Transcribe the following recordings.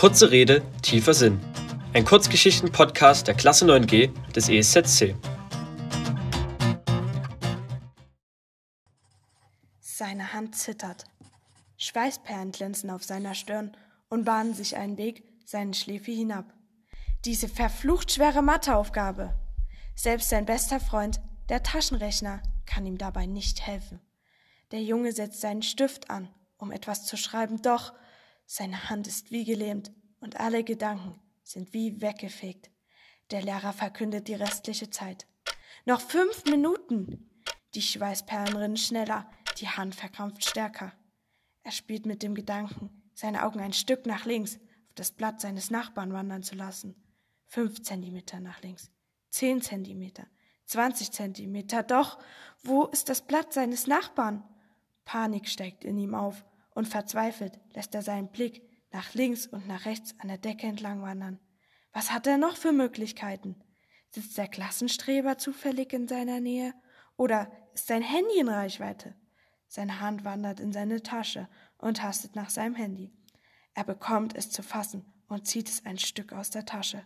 Kurze Rede, tiefer Sinn. Ein Kurzgeschichten-Podcast der Klasse 9G des ESZC. Seine Hand zittert. Schweißperlen glänzen auf seiner Stirn und bahnen sich einen Weg seinen Schläfe hinab. Diese verflucht schwere Matheaufgabe. Selbst sein bester Freund, der Taschenrechner, kann ihm dabei nicht helfen. Der Junge setzt seinen Stift an, um etwas zu schreiben, doch seine Hand ist wie gelähmt und alle Gedanken sind wie weggefegt. Der Lehrer verkündet die restliche Zeit. Noch 5 Minuten! Die Schweißperlen rinnen schneller, die Hand verkrampft stärker. Er spielt mit dem Gedanken, seine Augen ein Stück nach links auf das Blatt seines Nachbarn wandern zu lassen. 5 Zentimeter nach links, 10 Zentimeter, 20 Zentimeter, doch wo ist das Blatt seines Nachbarn? Panik steigt in ihm auf und verzweifelt lässt er seinen Blick nach links und nach rechts an der Decke entlang wandern. Was hat er noch für Möglichkeiten? Sitzt der Klassenstreber zufällig in seiner Nähe oder ist sein Handy in Reichweite? Seine Hand wandert in seine Tasche und tastet nach seinem Handy. Er bekommt es zu fassen und zieht es ein Stück aus der Tasche.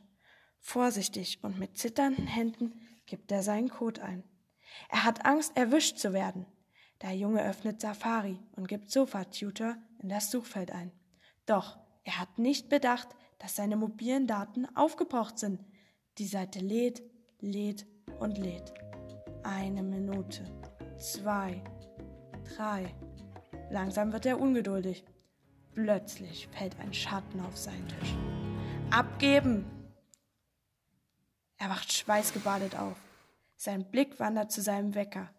Vorsichtig und mit zitternden Händen gibt er seinen Code ein. Er hat Angst, erwischt zu werden. Der Junge öffnet Safari und gibt Sofatutor in das Suchfeld ein. Doch er hat nicht bedacht, dass seine mobilen Daten aufgebraucht sind. Die Seite lädt, lädt und lädt. 1 Minute, 2, 3. Langsam wird er ungeduldig. Plötzlich fällt ein Schatten auf seinen Tisch. Abgeben! Er wacht schweißgebadet auf. Sein Blick wandert zu seinem Wecker.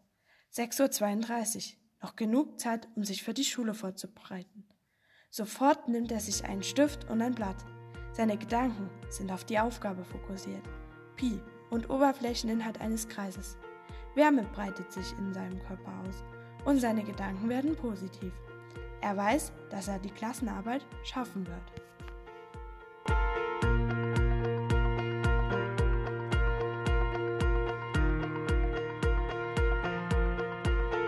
6:32 Uhr, noch genug Zeit, um sich für die Schule vorzubereiten. Sofort nimmt er sich einen Stift und ein Blatt. Seine Gedanken sind auf die Aufgabe fokussiert. Pi und Oberflächeninhalt eines Kreises. Wärme breitet sich in seinem Körper aus und seine Gedanken werden positiv. Er weiß, dass er die Klassenarbeit schaffen wird.